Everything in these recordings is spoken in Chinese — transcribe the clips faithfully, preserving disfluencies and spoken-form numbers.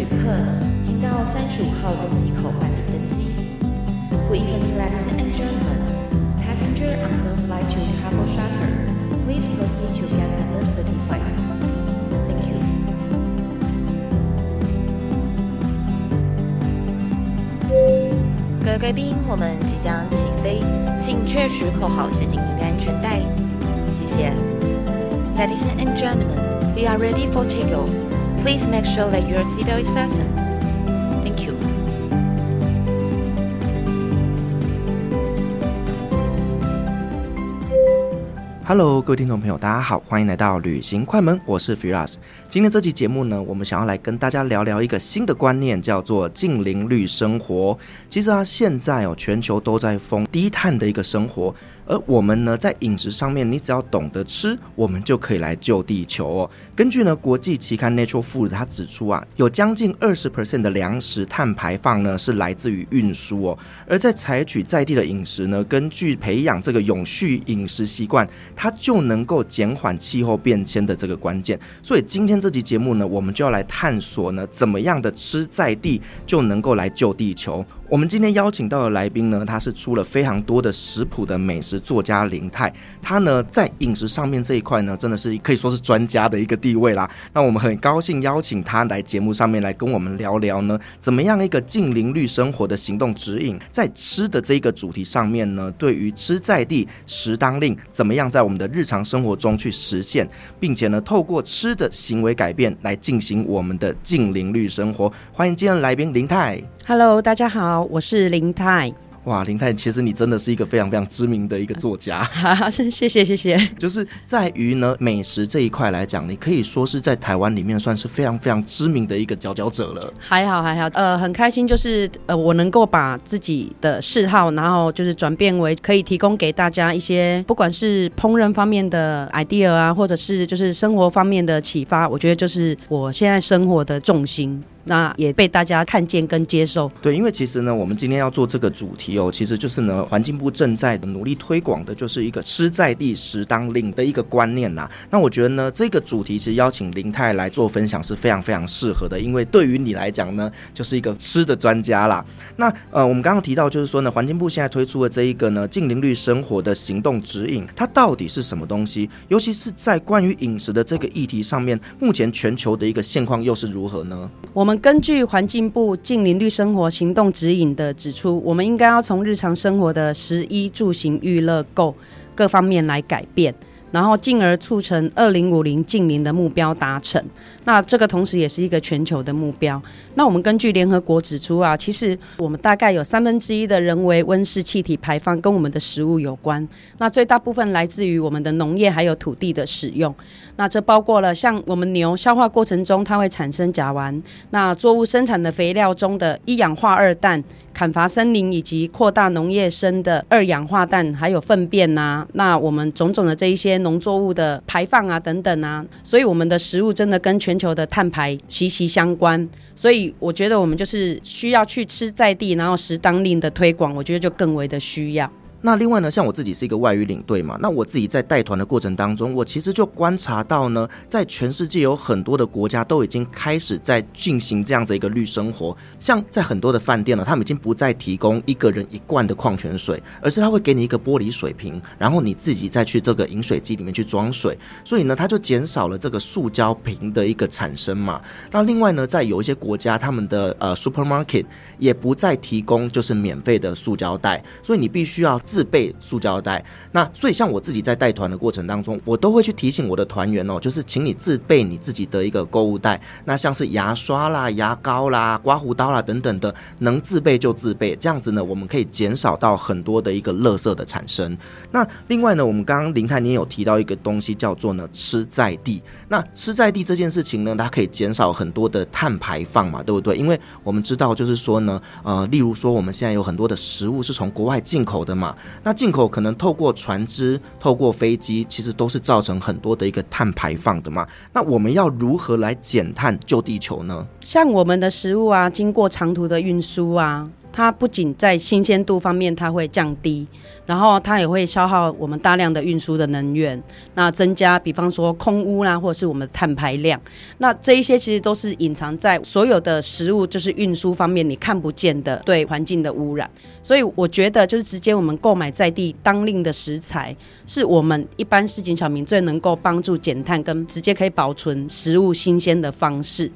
旅客，请到三十五号登机口办理登机。Good evening, ladies and gentlemen. Passenger on the flight to Travel Shuttle, please proceed to gate number thirty-five. Thank you. 各位贵宾，我们即将起飞，请确实扣好系紧您的安全带，谢谢。Ladies and gentlemen, we are ready for takeoff.Please make sure that your seatbelt is fastened. Thank you. 哈喽， 各位听众朋友，大家好，欢迎来到旅行快门，我是 Firas。 今天这期节目呢，我们想要来跟大家聊聊一个新的观念，叫做近邻绿生活。其实啊，现在哦，全球都在封低碳的一个生活，而我们呢，在饮食上面，你只要懂得吃，我们就可以来救地球哦。根据呢国际期刊 Nature Food 它指出啊，有将近 百分之二十 的粮食碳排放呢是来自于运输哦，而在采取在地的饮食呢，根据培养这个永续饮食习惯，它就能够减缓气候变迁的这个关键。所以今天这集节目呢，我们就要来探索呢，怎么样的吃在地就能够来救地球。我们今天邀请到的来宾呢，他是出了非常多的食谱的美食作家林泰，他呢在饮食上面这一块呢，真的是可以说是专家的一个地位啦。那我们很高兴邀请他来节目上面来跟我们聊聊呢，怎么样一个近邻绿生活的行动指引，在吃的这个主题上面呢，对于吃在地食当令，怎么样在我们我们的日常生活中去实现，并且呢透过吃的行为改变来进行我们的近邻绿生活。欢迎今天的来宾林泰。 Hello， 大家好，我是林泰。哇，林泰，其实你真的是一个非常非常知名的一个作家。谢谢谢谢。就是在于呢美食这一块来讲，你可以说是在台湾里面算是非常非常知名的一个佼佼者了。还好还好，呃，很开心，就是呃我能够把自己的嗜好，然后就是转变为可以提供给大家一些，不管是烹饪方面的 idea 啊，或者是就是生活方面的启发，我觉得就是我现在生活的重心。那也被大家看见跟接受。对，因为其实呢，我们今天要做这个主题哦，其实就是呢，环境部正在努力推广的就是一个吃在地食当令的一个观念啦。那我觉得呢，这个主题其实邀请林泰来做分享是非常非常适合的，因为对于你来讲呢，就是一个吃的专家啦。那呃，我们刚刚提到就是说呢，环境部现在推出的这一个呢，近邻绿生活的行动指引，它到底是什么东西？尤其是在关于饮食的这个议题上面，目前全球的一个现况又是如何呢？我们我们根据环境部近邻绿生活行动指引的指出，我们应该要从日常生活的食衣住行娱乐购各方面来改变，然后进而促成二零五零近邻的目标达成。那这个同时也是一个全球的目标。那我们根据联合国指出啊，其实我们大概有三分之一的人为温室气体排放跟我们的食物有关，那最大部分来自于我们的农业还有土地的使用。那这包括了像我们牛消化过程中它会产生甲烷，那作物生产的肥料中的一氧化二氮，砍伐森林以及扩大农业生的二氧化氮，还有粪便啊，那我们种种的这一些农作物的排放啊等等啊，所以我们的食物真的跟全球的碳排息息相关。所以我觉得我们就是需要去吃在地，然后食当令的推广，我觉得就更为的需要。那另外呢，像我自己是一个外语领队嘛，那我自己在带团的过程当中，我其实就观察到呢，在全世界有很多的国家都已经开始在进行这样子一个绿生活。像在很多的饭店呢，他们已经不再提供一个人一罐的矿泉水，而是他会给你一个玻璃水瓶，然后你自己再去这个饮水机里面去装水，所以呢它就减少了这个塑胶瓶的一个产生嘛。那另外呢，在有一些国家他们的呃 supermarket 也不再提供就是免费的塑胶袋，所以你必须要自备塑胶袋。那所以像我自己在带团的过程当中，我都会去提醒我的团员哦，就是请你自备你自己的一个购物袋，那像是牙刷啦、牙膏啦、刮胡刀啦等等的，能自备就自备，这样子呢我们可以减少到很多的一个垃圾的产生。那另外呢，我们刚刚林泰你也有提到一个东西叫做呢吃在地。那吃在地这件事情呢，它可以减少很多的碳排放嘛，对不对？因为我们知道就是说呢呃，例如说我们现在有很多的食物是从国外进口的嘛，那进口可能透过船只、透过飞机，其实都是造成很多的一个碳排放的嘛。那我们要如何来减碳救地球呢？像我们的食物啊，经过长途的运输啊，它不仅在新鲜度方面它会降低，然后它也会消耗我们大量的运输的能源，那增加比方说空污啦，或者是我们的碳排量，那这一些其实都是隐藏在所有的食物就是运输方面你看不见的对环境的污染。所以我觉得就是直接我们购买在地当令的食材，是我们一般市井小民最能够帮助减碳跟直接可以保存食物新鲜的方式。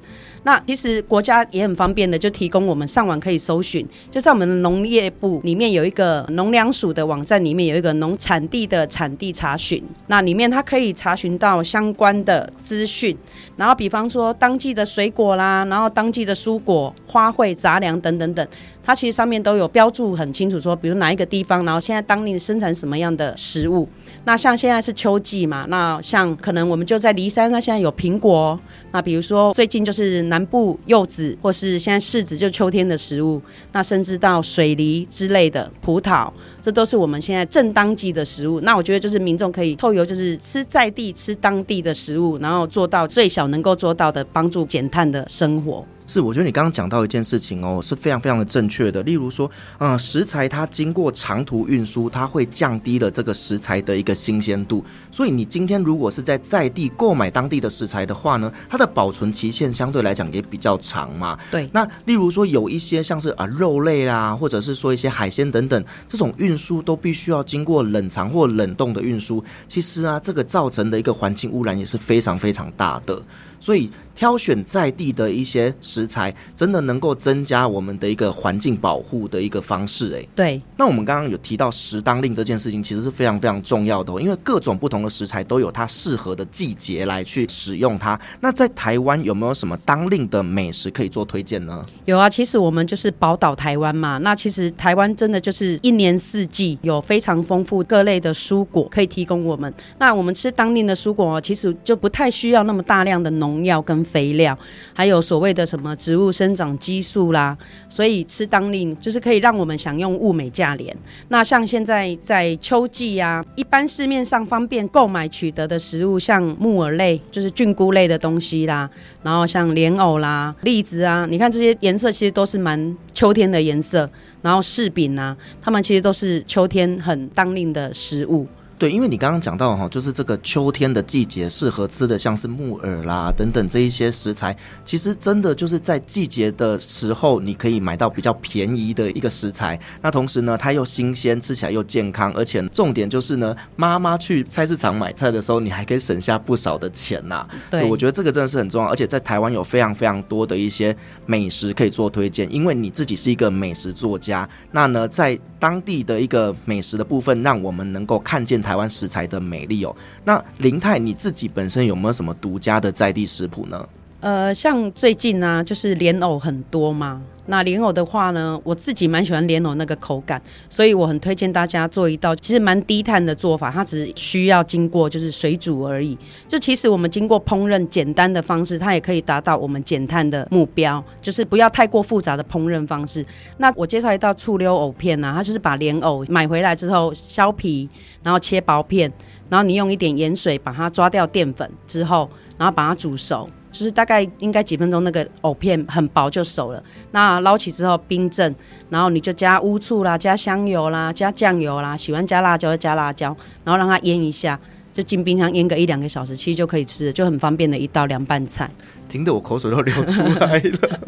那其实国家也很方便的就提供我们上网可以搜寻，就在我们的农业部里面有一个农粮署的网站，里面有一个农产地的产地查询，那里面它可以查询到相关的资讯，然后比方说当季的水果啦，然后当季的蔬果花卉杂粮等等等，它其实上面都有标注很清楚说比如哪一个地方然后现在当地生产什么样的食物。那像现在是秋季嘛，那像可能我们就在梨山，那现在有苹果，那比如说最近就是南部柚子，或是现在柿子就秋天的食物，那甚至到水梨之类的葡萄，这都是我们现在正当季的食物。那我觉得就是民众可以透由就是吃在地吃当地的食物，然后做到最小能够做到的帮助减碳的生活。是，我觉得你刚刚讲到一件事情哦，是非常非常的正确的。例如说、呃、食材它经过长途运输，它会降低了这个食材的一个新鲜度，所以你今天如果是在在地购买当地的食材的话呢，它的保存期限相对来讲也比较长嘛。对，那例如说有一些像是、啊、肉类啦，或者是说一些海鲜等等，这种运输都必须要经过冷藏或冷冻的运输，其实啊这个造成的一个环境污染也是非常非常大的。所以挑选在地的一些食材真的能够增加我们的一个环境保护的一个方式、欸、对。那我们刚刚有提到食当令这件事情其实是非常非常重要的、哦、因为各种不同的食材都有它适合的季节来去使用它。那在台湾有没有什么当令的美食可以做推荐呢？有啊，其实我们就是宝岛台湾嘛，那其实台湾真的就是一年四季有非常丰富各类的蔬果可以提供我们。那我们吃当令的蔬果、哦、其实就不太需要那么大量的农药跟肥料，还有所谓的什么植物生长激素啦，所以吃当令就是可以让我们享用物美价廉。那像现在在秋季啊，一般市面上方便购买取得的食物，像木耳类就是菌菇类的东西啦，然后像莲藕啦、栗子啊，你看这些颜色其实都是蛮秋天的颜色，然后柿饼啊，它们其实都是秋天很当令的食物。对，因为你刚刚讲到就是这个秋天的季节适合吃的像是木耳啦等等这一些食材，其实真的就是在季节的时候你可以买到比较便宜的一个食材，那同时呢它又新鲜，吃起来又健康，而且重点就是呢妈妈去菜市场买菜的时候你还可以省下不少的钱啊。 对, 对我觉得这个真的是很重要，而且在台湾有非常非常多的一些美食可以做推荐，因为你自己是一个美食作家，那呢在当地的一个美食的部分让我们能够看见台湾食材的美丽哦。那林泰你自己本身有没有什么独家的在地食谱呢？呃，像最近啊，就是莲藕很多嘛。那莲藕的话呢，我自己蛮喜欢莲藕那个口感，所以我很推荐大家做一道其实蛮低碳的做法，它只需要经过就是水煮而已，就其实我们经过烹饪简单的方式它也可以达到我们减碳的目标，就是不要太过复杂的烹饪方式。那我介绍一道醋溜藕片啊，它就是把莲藕买回来之后削皮，然后切薄片，然后你用一点盐水把它抓掉淀粉之后，然后把它煮熟，就是大概应该几分钟那个藕片很薄就熟了。那捞起之后冰镇，然后你就加乌醋啦，加香油啦，加酱油啦，喜欢加辣椒就加辣椒，然后让它腌一下，就进冰箱腌个一两个小时，其实就可以吃了，就很方便的一道凉拌菜。听得我口水都流出来了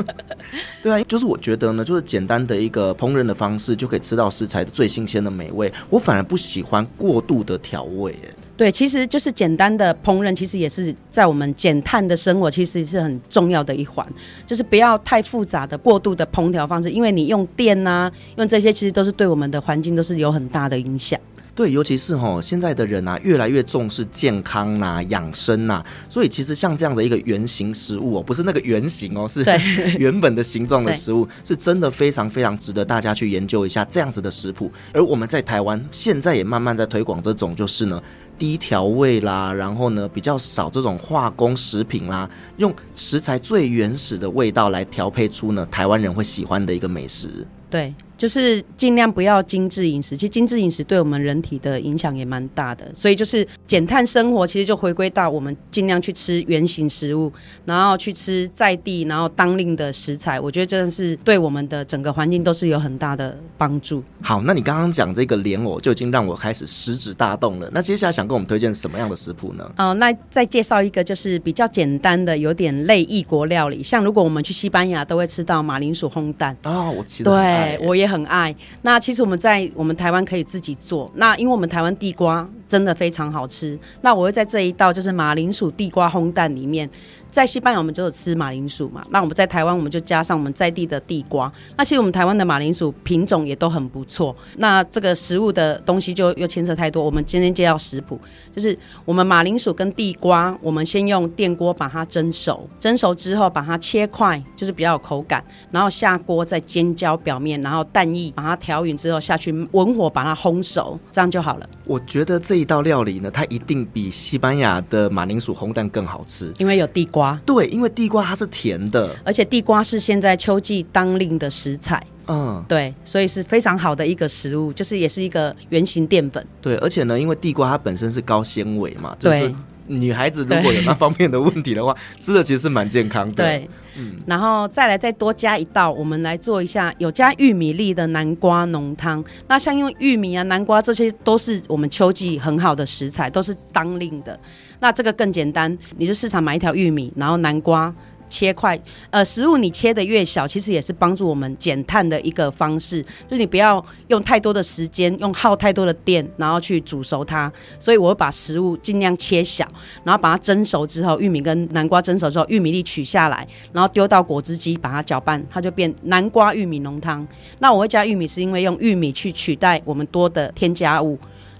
对啊，就是我觉得呢就是简单的一个烹饪的方式就可以吃到食材的最新鲜的美味，我反而不喜欢过度的调味耶。对，其实就是简单的烹饪其实也是在我们减碳的生活其实是很重要的一环，就是不要太复杂的过度的烹调方式，因为你用电啊用这些其实都是对我们的环境都是有很大的影响。对，尤其是、哦、现在的人啊越来越重视健康啊养生啊，所以其实像这样的一个原型食物、哦、不是那个原型哦，是原本的形状的食物，是真的非常非常值得大家去研究一下这样子的食谱。而我们在台湾现在也慢慢在推广这种就是呢低调味啦，然后呢比较少这种化工食品啦，用食材最原始的味道来调配出呢台湾人会喜欢的一个美食。对，就是尽量不要精致饮食，其实精致饮食对我们人体的影响也蛮大的，所以就是减碳生活其实就回归到我们尽量去吃原型食物，然后去吃在地然后当令的食材，我觉得真的是对我们的整个环境都是有很大的帮助。好，那你刚刚讲这个莲藕就已经让我开始食指大动了，那接下来想跟我们推荐什么样的食谱呢？哦、呃，那再介绍一个就是比较简单的有点类异国料理，像如果我们去西班牙都会吃到马铃薯烘蛋哦，我其实很爱，对，我也很爱。那其实我们在我们台湾可以自己做，那因为我们台湾地瓜真的非常好吃，那我会在这一道就是马铃薯地瓜烘蛋里面，在西班牙我们就有吃马铃薯嘛，那我们在台湾我们就加上我们在地的地瓜，那其实我们台湾的马铃薯品种也都很不错，那这个食物的东西就又牵涉太多，我们今天介绍食谱就是我们马铃薯跟地瓜我们先用电锅把它蒸熟，蒸熟之后把它切块，就是比较有口感，然后下锅再煎焦表面，然后蛋液把它调匀之后下去文火把它烘熟，这样就好了。我觉得这一道料理呢它一定比西班牙的马铃薯烘蛋更好吃，因为有地瓜，对，因为地瓜它是甜的，而且地瓜是现在秋季当令的食材，嗯，对，所以是非常好的一个食物，就是也是一个原型淀粉。对，而且呢，因为地瓜它本身是高纤维嘛，对，就是女孩子如果有那方面的问题的话，吃的其实是蛮健康的。对，嗯，然后再来再多加一道，我们来做一下有加玉米粒的南瓜浓汤。那像用玉米啊、南瓜这些都是我们秋季很好的食材，都是当令的。那这个更简单，你就市场买一条玉米，然后南瓜。切块，呃，食物你切的越小，其实也是帮助我们减碳的一个方式，就是你不要用太多的时间，用耗太多的电，然后去煮熟它。所以我会把食物尽量切小，然后把它蒸熟之后，玉米跟南瓜蒸熟之后，玉米粒取下来，然后丢到果汁机把它搅拌，它就变南瓜玉米浓汤。那我会加玉米，是因为用玉米去取代我们多的添加物。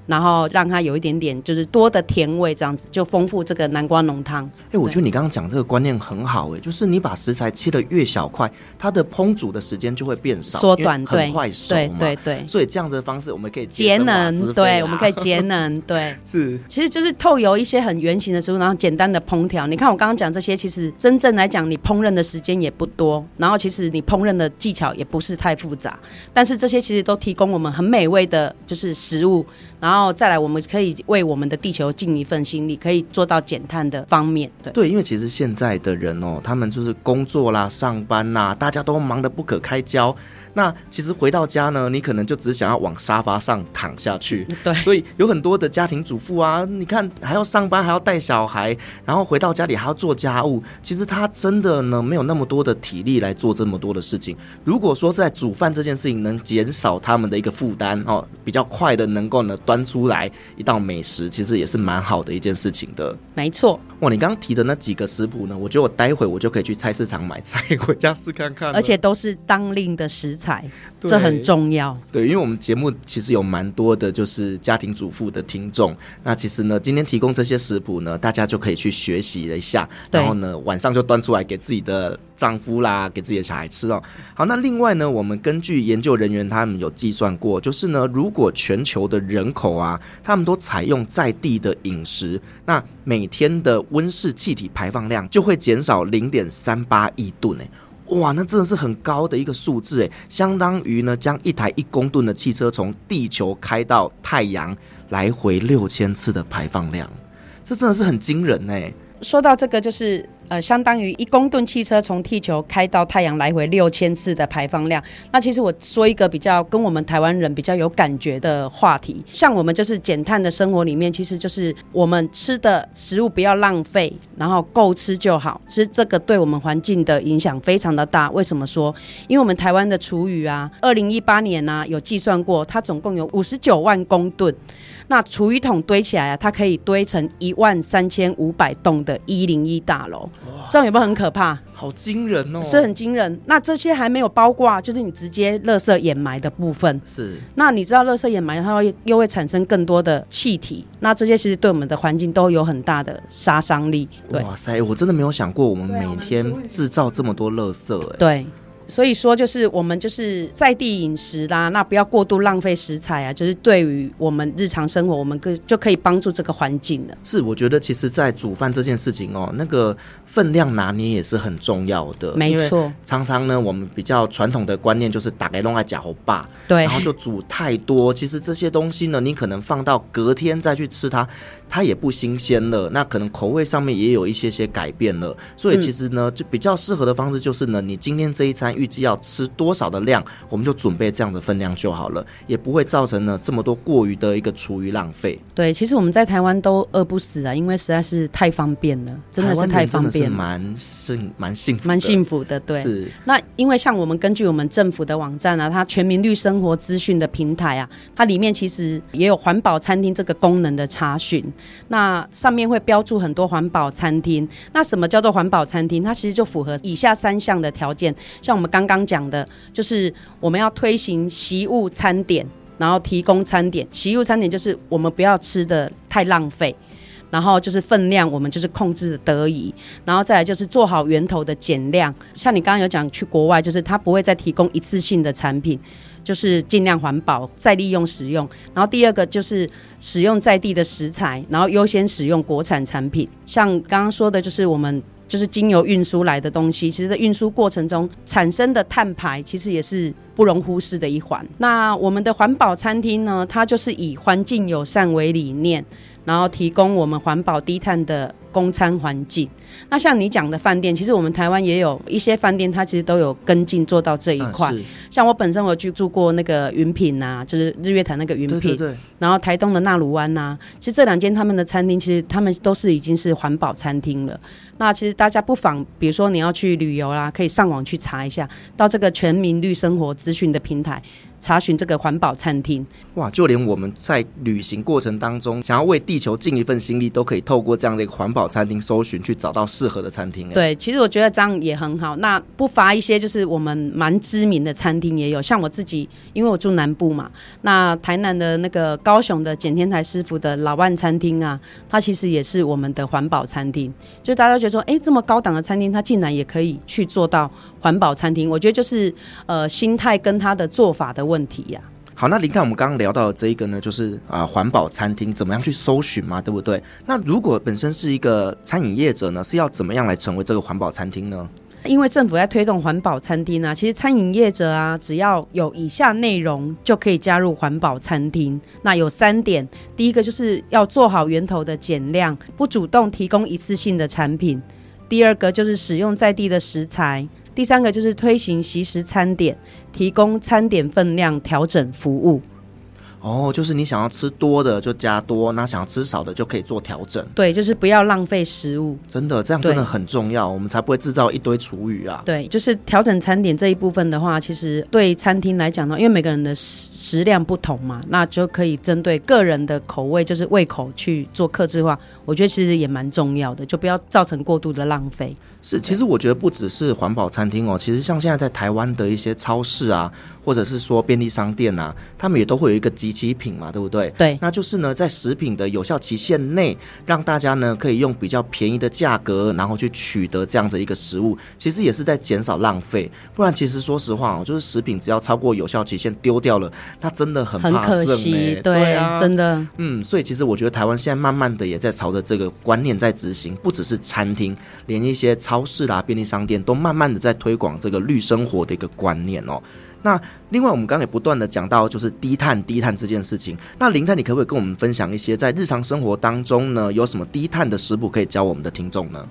然后让它有一点点就是多的甜味，这样子就丰富这个南瓜浓汤。欸、我觉得你刚刚讲这个观念很好，欸、就是你把食材切得越小块，它的烹煮的时间就会变少，缩短，因为很快熟嘛，对对对，所以这样子的方式我们可以节能，对，我们可以节能，对，是，其实就是透由一些很原型的食物，然后简单的烹调。你看我刚刚讲这些，其实真正来讲，你烹饪的时间也不多，然后其实你烹饪的技巧也不是太复杂，但是这些其实都提供我们很美味的，就是食物，然后。然后再来我们可以为我们的地球尽一份心力，可以做到减碳的方面。 对, 对，因为其实现在的人哦，他们就是工作啦、上班啦，大家都忙得不可开交，那其实回到家呢，你可能就只想要往沙发上躺下去。对，所以有很多的家庭主妇啊，你看还要上班，还要带小孩，然后回到家里还要做家务，其实他真的呢没有那么多的体力来做这么多的事情。如果说是在煮饭这件事情能减少他们的一个负担哦，比较快的能够呢端出来一道美食，其实也是蛮好的一件事情的。没错。哇，你刚刚提的那几个食谱呢，我觉得我待会我就可以去菜市场买菜回家试看看，而且都是当令的食材，这很重要。对，因为我们节目其实有蛮多的就是家庭主妇的听众，那其实呢今天提供这些食谱呢，大家就可以去学习了一下，然后呢晚上就端出来给自己的丈夫啦，给自己的小孩吃哦。好，那另外呢，我们根据研究人员他们有计算过，就是呢如果全球的人口啊，他们都采用在地的饮食，那每天的温室气体排放量就会减少 零点三八亿吨。欸哇，那真的是很高的一个数字耶，相当于呢将一台一公吨的汽车从地球开到太阳来回六千次的排放量，这真的是很惊人耶。说到这个就是呃，相当于一公吨汽车从地球开到太阳来回六千次的排放量。那其实我说一个比较跟我们台湾人比较有感觉的话题，像我们就是减碳的生活里面，其实就是我们吃的食物不要浪费，然后够吃就好。其实这个对我们环境的影响非常的大。为什么说？因为我们台湾的厨余啊，二零一八年啊有计算过，它总共有五十九万公吨。那厨余桶堆起来啊，它可以堆成一万三千五百栋的一零一大楼。这样有没有很可怕？好惊人哦，是很惊人。那这些还没有包括就是你直接垃圾掩埋的部分。是，那你知道垃圾掩埋它会又会产生更多的气体，那这些其实对我们的环境都有很大的杀伤力。对，哇塞，我真的没有想过我们每天制造这么多垃圾。欸、对，所以说就是我们就是在地饮食啦，那不要过度浪费食材啊，就是对于我们日常生活我们就可以帮助这个环境了。是，我觉得其实在煮饭这件事情哦，那个分量拿捏也是很重要的，没错。常常呢我们比较传统的观念就是大家都要吃给饱，对，然后就煮太多，其实这些东西呢你可能放到隔天再去吃它，它也不新鲜了，那可能口味上面也有一些些改变了，所以其实呢、嗯、就比较适合的方式就是呢，你今天这一餐预计要吃多少的量，我们就准备这样的分量就好了，也不会造成呢这么多过于的一个厨余浪费。对，其实我们在台湾都饿不死啊，因为实在是太方便了，真的是太方便了，台湾人真的是蛮幸福的，蛮幸福的，对。是，那因为像我们根据我们政府的网站啊，它全民绿生活资讯的平台啊，它里面其实也有环保餐厅这个功能的查询，那上面会标注很多环保餐厅。那什么叫做环保餐厅？它其实就符合以下三项的条件，像我们刚刚讲的，就是我们要推行惜物餐点，然后提供餐点。惜物餐点就是我们不要吃的太浪费，然后就是分量我们就是控制得宜，然后再来就是做好源头的减量。像你刚刚有讲去国外，就是它不会再提供一次性的产品，就是尽量环保再利用使用。然后第二个就是使用在地的食材，然后优先使用国产产品。像刚刚说的就是我们就是经由运输来的东西，其实在运输过程中产生的碳排其实也是不容忽视的一环。那我们的环保餐厅呢，它就是以环境友善为理念，然后提供我们环保低碳的供餐环境。那像你讲的饭店，其实我们台湾也有一些饭店它其实都有跟进做到这一块、嗯、像我本身我去住过那个云品啊，就是日月潭那个云品，对对对，然后台东的纳鲁湾啊，其实这两间他们的餐厅其实他们都是已经是环保餐厅了。那其实大家不妨比如说你要去旅游啦，可以上网去查一下，到这个全民绿生活资讯的平台查询这个环保餐厅。哇，就连我们在旅行过程当中想要为地球尽一份心力，都可以透过这样的一个环保餐厅搜寻去找到适合的餐厅。对，其实我觉得这样也很好。那不乏一些就是我们蛮知名的餐厅也有，像我自己因为我住南部嘛，那台南的那个高雄的简天台师傅的老万餐厅啊，它其实也是我们的环保餐厅。就大家觉得说哎，这么高档的餐厅它竟然也可以去做到环保餐厅，我觉得就是呃心态跟它的做法的问题呀、啊。好，那林太，我们刚刚聊到的这一个呢，就是啊环保餐厅怎么样去搜寻嘛，对不对？那如果本身是一个餐饮业者呢，是要怎么样来成为这个环保餐厅呢？因为政府在推动环保餐厅啊，其实餐饮业者啊，只要有以下内容就可以加入环保餐厅。那有三点，第一个就是要做好源头的减量，不主动提供一次性的产品；第二个就是使用在地的食材；第三个就是推行惜食餐点，提供餐点分量调整服务。哦，就是你想要吃多的就加多，那想要吃少的就可以做调整。对，就是不要浪费食物。真的，这样真的很重要，我们才不会制造一堆厨余啊。对，就是调整餐点这一部分的话，其实对餐厅来讲呢，因为每个人的食量不同嘛，那就可以针对个人的口味，就是胃口去做客制化。我觉得其实也蛮重要的，就不要造成过度的浪费。是，其实我觉得不只是环保餐厅哦，其实像现在在台湾的一些超市啊，或者是说便利商店啊，他们也都会有一个集齐品嘛，对不对？对，那就是呢，在食品的有效期限内，让大家呢可以用比较便宜的价格，然后去取得这样的一个食物，其实也是在减少浪费。不然，其实说实话哦，就是食品只要超过有效期限丢掉了，那真的很怕剩欸，很可惜，对，对啊，真的。嗯，所以其实我觉得台湾现在慢慢的也在朝着这个观念在执行，不只是餐厅，连一些超市啦、便利商店都慢慢的在推广这个绿生活的一个观念哦。那另外我们刚刚也不断的讲到就是低碳低碳这件事情，那林太，你可不可以跟我们分享一些在日常生活当中呢有什么低碳的食谱可以教我们的听众呢？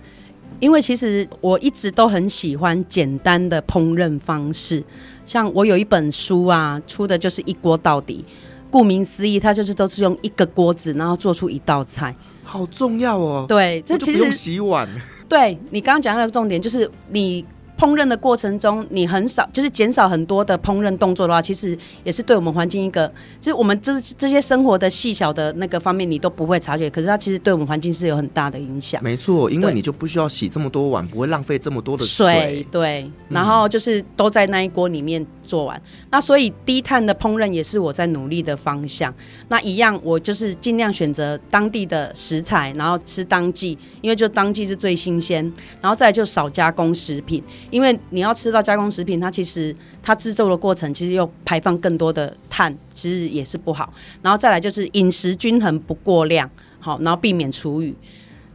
因为其实我一直都很喜欢简单的烹饪方式，像我有一本书啊，出的就是一锅到底，顾名思义它就是都是用一个锅子然后做出一道菜。好重要哦。对，这其实不用洗碗。对，你刚刚讲到的重点就是你烹饪的过程中，你很少就是减少很多的烹饪动作的话，其实也是对我们环境一个，就是我们 这, 这些生活的细小的那个方面你都不会察觉，可是它其实对我们环境是有很大的影响。没错，因为你就不需要洗这么多碗，不会浪费这么多的水。水对，然后就是都在那一锅里面做完。那所以低碳的烹饪也是我在努力的方向。那一样我就是尽量选择当地的食材，然后吃当季，因为就当季是最新鲜，然后再来就少加工食品，因为你要吃到加工食品，它其实它制作的过程其实又排放更多的碳，其实也是不好。然后再来就是饮食均衡不过量，好，然后避免厨余。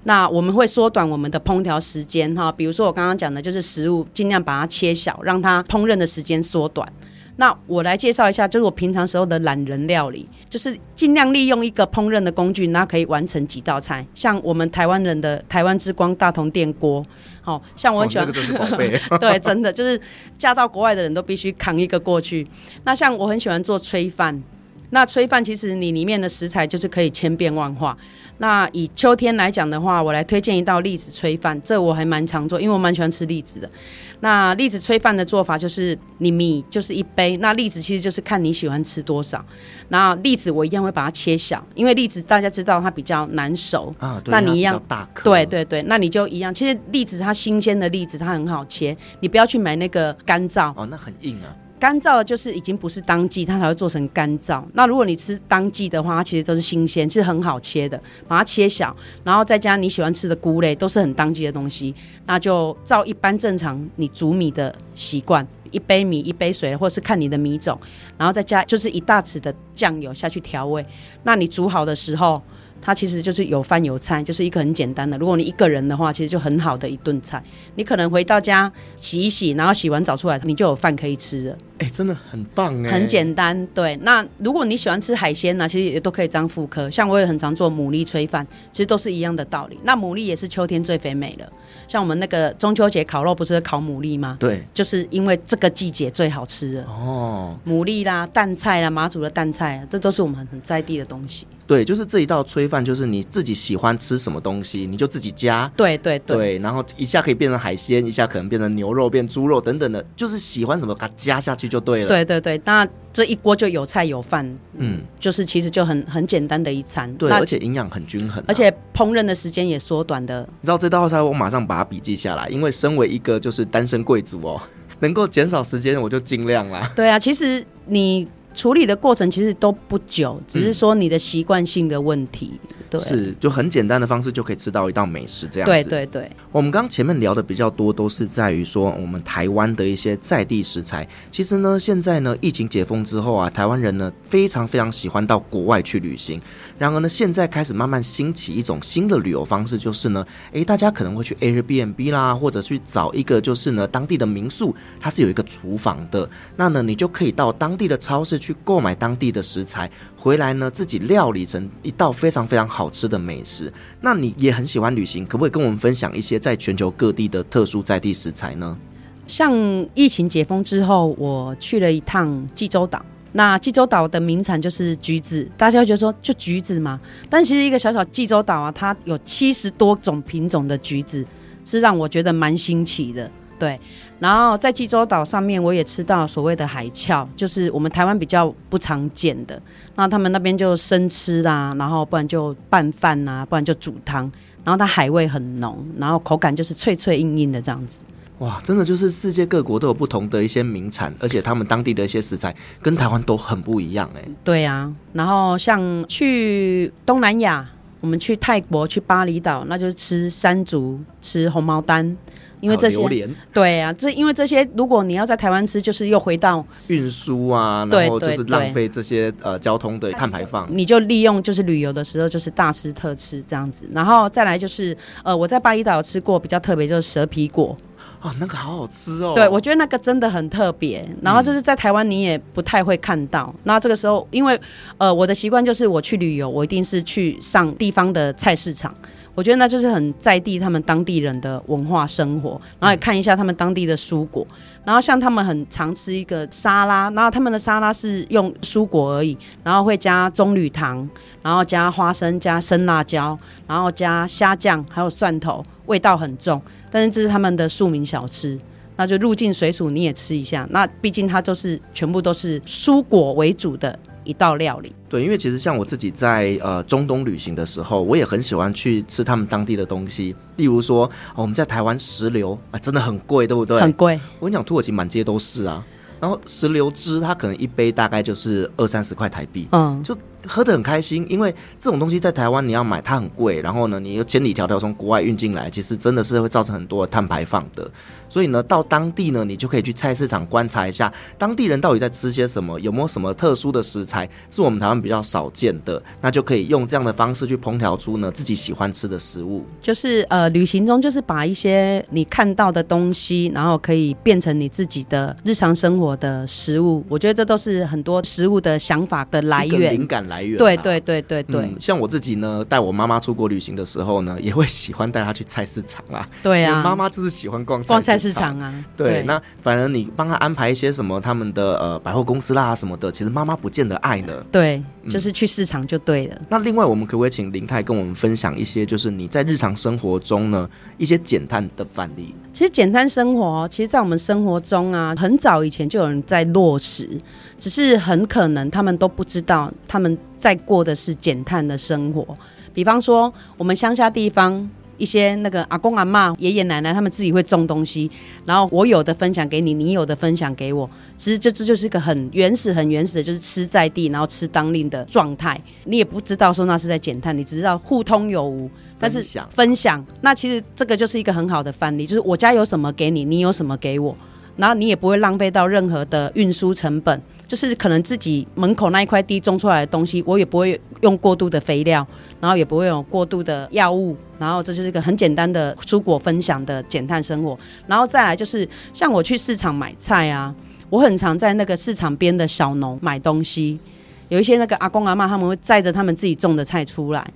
那我们会缩短我们的烹调时间哈，比如说我刚刚讲的就是食物尽量把它切小，让它烹饪的时间缩短。那我来介绍一下，就是我平常时候的懒人料理，就是尽量利用一个烹饪的工具，然后可以完成几道菜。像我们台湾人的台湾之光大同电锅，好、哦、像我很喜欢，哦那个、真是宝贝对，真的就是嫁到国外的人都必须扛一个过去。那像我很喜欢做炊饭。那炊饭其实你里面的食材就是可以千变万化。那以秋天来讲的话，我来推荐一道栗子炊饭，这我还蛮常做，因为我蛮喜欢吃栗子的。那栗子炊饭的做法就是你米就是一杯，那栗子其实就是看你喜欢吃多少。那栗子我一样会把它切小，因为栗子大家知道它比较难熟啊，对，那你一样它比较大颗，对对对，那你就一样。其实栗子它新鲜的栗子它很好切，你不要去买那个干燥哦，那很硬啊。干燥的就是已经不是当季，它才会做成干燥。那如果你吃当季的话，它其实都是新鲜，是很好切的，把它切小，然后再加你喜欢吃的菇类，都是很当季的东西。那就照一般正常你煮米的习惯，一杯米一杯水，或是看你的米种，然后再加就是一大匙的酱油下去调味。那你煮好的时候，它其实就是有饭有菜，就是一个很简单的。如果你一个人的话，其实就很好的一顿菜。你可能回到家洗一洗，然后洗完澡出来，你就有饭可以吃了。哎、欸，真的很棒哎，很简单。对，那如果你喜欢吃海鲜呢、啊，其实也都可以这样复刻。像我也很常做牡蛎炊饭，其实都是一样的道理。那牡蛎也是秋天最肥美的，像我们那个中秋节烤肉不是烤牡蛎吗？对，就是因为这个季节最好吃了。哦，牡蛎啦、淡菜啦、马祖的淡菜、啊，这都是我们很在地的东西。对，就是这一道炊饭，就是你自己喜欢吃什么东西，你就自己加。对对 对, 对，然后一下可以变成海鲜，一下可能变成牛肉、变猪肉等等的，就是喜欢什么，给它加下去就对了。对对对，那这一锅就有菜有饭，嗯，就是其实就很很简单的一餐。对，而且营养很均衡、啊，而且烹饪的时间也缩短的。你知道这道菜，我马上把它笔记下来，因为身为一个就是单身贵族哦，能够减少时间我就尽量啦。对啊，其实你处理的过程其实都不久，只是说你的习惯性的问题、嗯、对，是就很简单的方式就可以吃到一道美食这样子。对对对，我们刚前面聊的比较多都是在于说我们台湾的一些在地食材。其实呢现在呢疫情解封之后啊，台湾人呢非常非常喜欢到国外去旅行。然而呢现在开始慢慢兴起一种新的旅游方式，就是呢诶大家可能会去 Airbnb 啦，或者去找一个就是呢当地的民宿，它是有一个厨房的，那呢你就可以到当地的超市去购买当地的食材回来呢，自己料理成一道非常非常好吃的美食。那你也很喜欢旅行，可不可以跟我们分享一些在全球各地的特殊在地食材呢？像疫情解封之后，我去了一趟济州岛。那济州岛的名产就是橘子，大家会觉得说就橘子嘛，但其实一个小小济州岛啊，它有七十多种品种的橘子，是让我觉得蛮新奇的。对，然后在济州岛上面我也吃到所谓的海鞘，就是我们台湾比较不常见的，那他们那边就生吃啦、啊，然后不然就拌饭啦、啊，不然就煮汤，然后它海味很浓，然后口感就是脆脆硬硬的这样子。哇，真的就是世界各国都有不同的一些名产，而且他们当地的一些食材跟台湾都很不一样、欸、对啊，然后像去东南亚，我们去泰国去巴厘岛，那就是吃山竹吃红毛丹，因为这些榴莲，对啊，这因为这些如果你要在台湾吃，就是又回到运输啊，然后就是浪费这些呃交通的碳排放，你就利用就是旅游的时候就是大吃特吃这样子。然后再来就是呃我在巴厘岛吃过比较特别就是蛇皮果哦，那个好好吃哦。对，我觉得那个真的很特别，然后就是在台湾你也不太会看到、嗯、那这个时候因为呃我的习惯就是我去旅游我一定是去上地方的菜市场，我觉得那就是很在地他们当地人的文化生活，然后也看一下他们当地的蔬果、嗯、然后像他们很常吃一个沙拉，然后他们的沙拉是用蔬果而已，然后会加棕榈糖，然后加花生加生辣椒，然后加虾酱还有蒜头，味道很重，但是这是他们的庶民小吃，那就入境水土你也吃一下，那毕竟它就是全部都是蔬果为主的一道料理。对，因为其实像我自己在呃中东旅行的时候，我也很喜欢去吃他们当地的东西，例如说、哦、我们在台湾石榴、啊、真的很贵对不对？很贵，我跟你讲土耳其满街都是啊，然后石榴汁它可能一杯大概就是二三十块台币，嗯，就喝得很开心，因为这种东西在台湾你要买它很贵，然后呢你又千里迢迢从国外运进来，其实真的是会造成很多碳排放的。所以呢到当地呢你就可以去菜市场观察一下当地人到底在吃些什么，有没有什么特殊的食材是我们台湾比较少见的，那就可以用这样的方式去烹调出呢自己喜欢吃的食物。就是呃旅行中就是把一些你看到的东西然后可以变成你自己的日常生活的食物，我觉得这都是很多食物的想法的来源，灵感来源、啊、对对对对对、嗯、像我自己呢带我妈妈出国旅行的时候呢也会喜欢带她去菜市场啦、啊、对啊，妈妈就是喜欢逛菜市场，逛菜市场啊， 对, 对那反而你帮她安排一些什么他们的、呃、百货公司啦什么的，其实妈妈不见得爱呢，对、嗯、就是去市场就对了。那另外我们可不可以请林太跟我们分享一些就是你在日常生活中呢一些减碳的范例？其实减碳生活其实在我们生活中啊很早以前就有人在落实，只是很可能他们都不知道他们在过的是减碳的生活。比方说我们乡下地方一些那个阿公阿嬷爷爷奶奶他们自己会种东西，然后我有的分享给你，你有的分享给我，其实这就是一个很原始很原始的就是吃在地然后吃当令的状态，你也不知道说那是在减碳，你只知道互通有无，但是分享，那其实这个就是一个很好的范例，就是我家有什么给你，你有什么给我，然后你也不会浪费到任何的运输成本，就是可能自己门口那一块地种出来的东西我也不会用过度的肥料，然后也不会有过度的药物，然后这就是一个很简单的蔬果分享的减碳生活。然后再来就是像我去市场买菜啊，我很常在那个市场边的小农买东西，有一些那个阿公阿嬷他们会载着他们自己种的菜出来，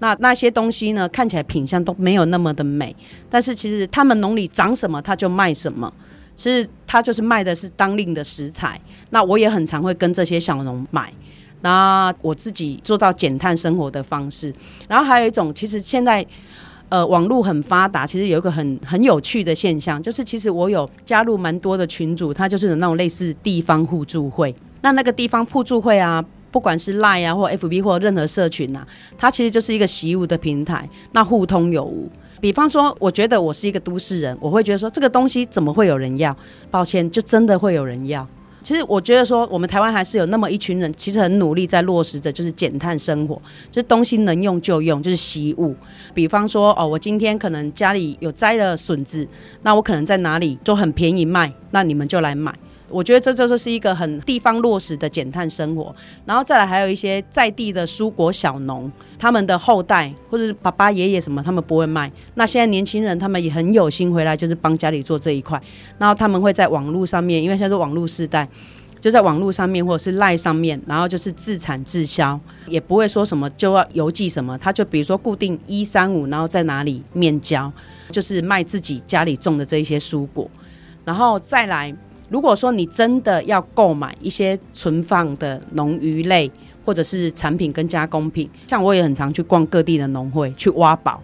那那些东西呢看起来品相都没有那么的美，但是其实他们农里长什么他就卖什么，其实他就是卖的是当令的食材，那我也很常会跟这些小农买，那我自己做到减碳生活的方式。然后还有一种其实现在呃，网络很发达，其实有一个很很有趣的现象，就是其实我有加入蛮多的群组，它就是有那种类似地方互助会，那那个地方互助会啊不管是 LINE 啊或 F B 或任何社群啊，它其实就是一个习物的平台，那互通有无。比方说我觉得我是一个都市人，我会觉得说这个东西怎么会有人要，抱歉就真的会有人要。其实我觉得说我们台湾还是有那么一群人其实很努力在落实着就是减碳生活，就是东西能用就用，就是惜物。比方说哦，我今天可能家里有摘了笋子，那我可能在哪里就很便宜卖，那你们就来买，我觉得这就是一个很地方落实的减碳生活。然后再来还有一些在地的蔬果小农，他们的后代或者是爸爸爷爷什么他们不会卖，那现在年轻人他们也很有心回来就是帮家里做这一块，然后他们会在网络上面，因为现在是网络世代，就在网络上面或者是 LINE 上面，然后就是自产自销，也不会说什么就要邮寄什么，他就比如说固定一三五然后在哪里面交，就是卖自己家里种的这些蔬果。然后再来如果说你真的要购买一些存放的农渔类或者是产品跟加工品，像我也很常去逛各地的农会去挖宝，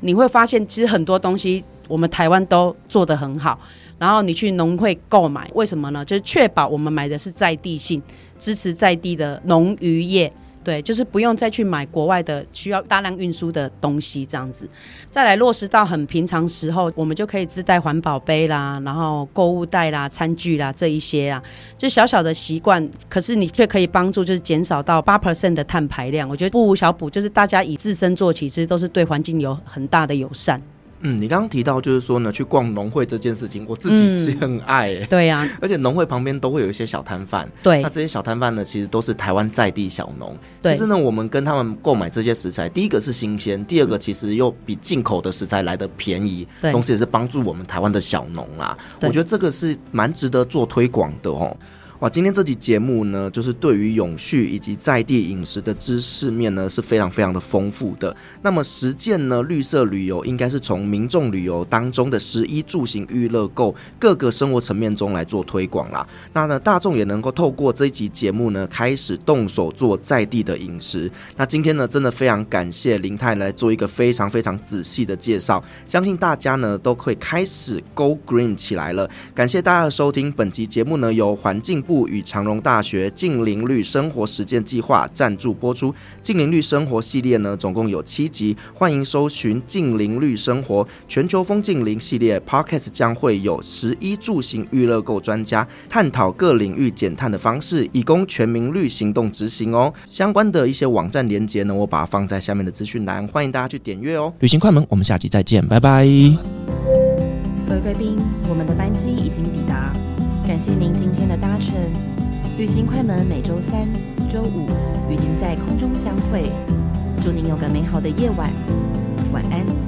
你会发现其实很多东西我们台湾都做得很好，然后你去农会购买，为什么呢？就是确保我们买的是在地性，支持在地的农渔业，对，就是不用再去买国外的需要大量运输的东西这样子。再来落实到很平常时候，我们就可以自带环保杯啦，然后购物袋啦、餐具啦这一些啦，就小小的习惯，可是你却可以帮助就是减少到 百分之八 的碳排量，我觉得不无小补，就是大家以自身做起，其实都是对环境有很大的友善。嗯，你刚刚提到就是说呢去逛农会这件事情，我自己是很爱、欸嗯、对啊，而且农会旁边都会有一些小摊贩，对，那这些小摊贩呢其实都是台湾在地小农，其实呢我们跟他们购买这些食材，第一个是新鲜，第二个其实又比进口的食材来的便宜，对，同时也是帮助我们台湾的小农啦、啊、我觉得这个是蛮值得做推广的哦。哇，今天这集节目呢就是对于永续以及在地饮食的知识面呢是非常非常的丰富的。那么实践呢绿色旅游应该是从民众旅游当中的食衣住行娱乐购各个生活层面中来做推广啦，那呢大众也能够透过这一集节目呢开始动手做在地的饮食。那今天呢真的非常感谢林太来做一个非常非常仔细的介绍，相信大家呢都会开始 Go Green 起来了。感谢大家的收听，本集节目呢由环境部与长荣大学净零绿生活实践计划赞助播出。净零绿生活系列呢，总共有七集，欢迎搜寻净零绿生活全球风净零系列 Podcast， 将会有食衣住行娱乐购专家探讨各领域减碳的方式，以供全民绿行动执行哦。相关的一些网站连结呢，我把它放在下面的资讯栏，欢迎大家去点阅哦。旅行快门，我们下集再见，拜拜。各位贵宾，我们的班机已经抵达，感谢您今天的搭乘。旅行快门每周三、周五与您在空中相会，祝您有个美好的夜晚，晚安。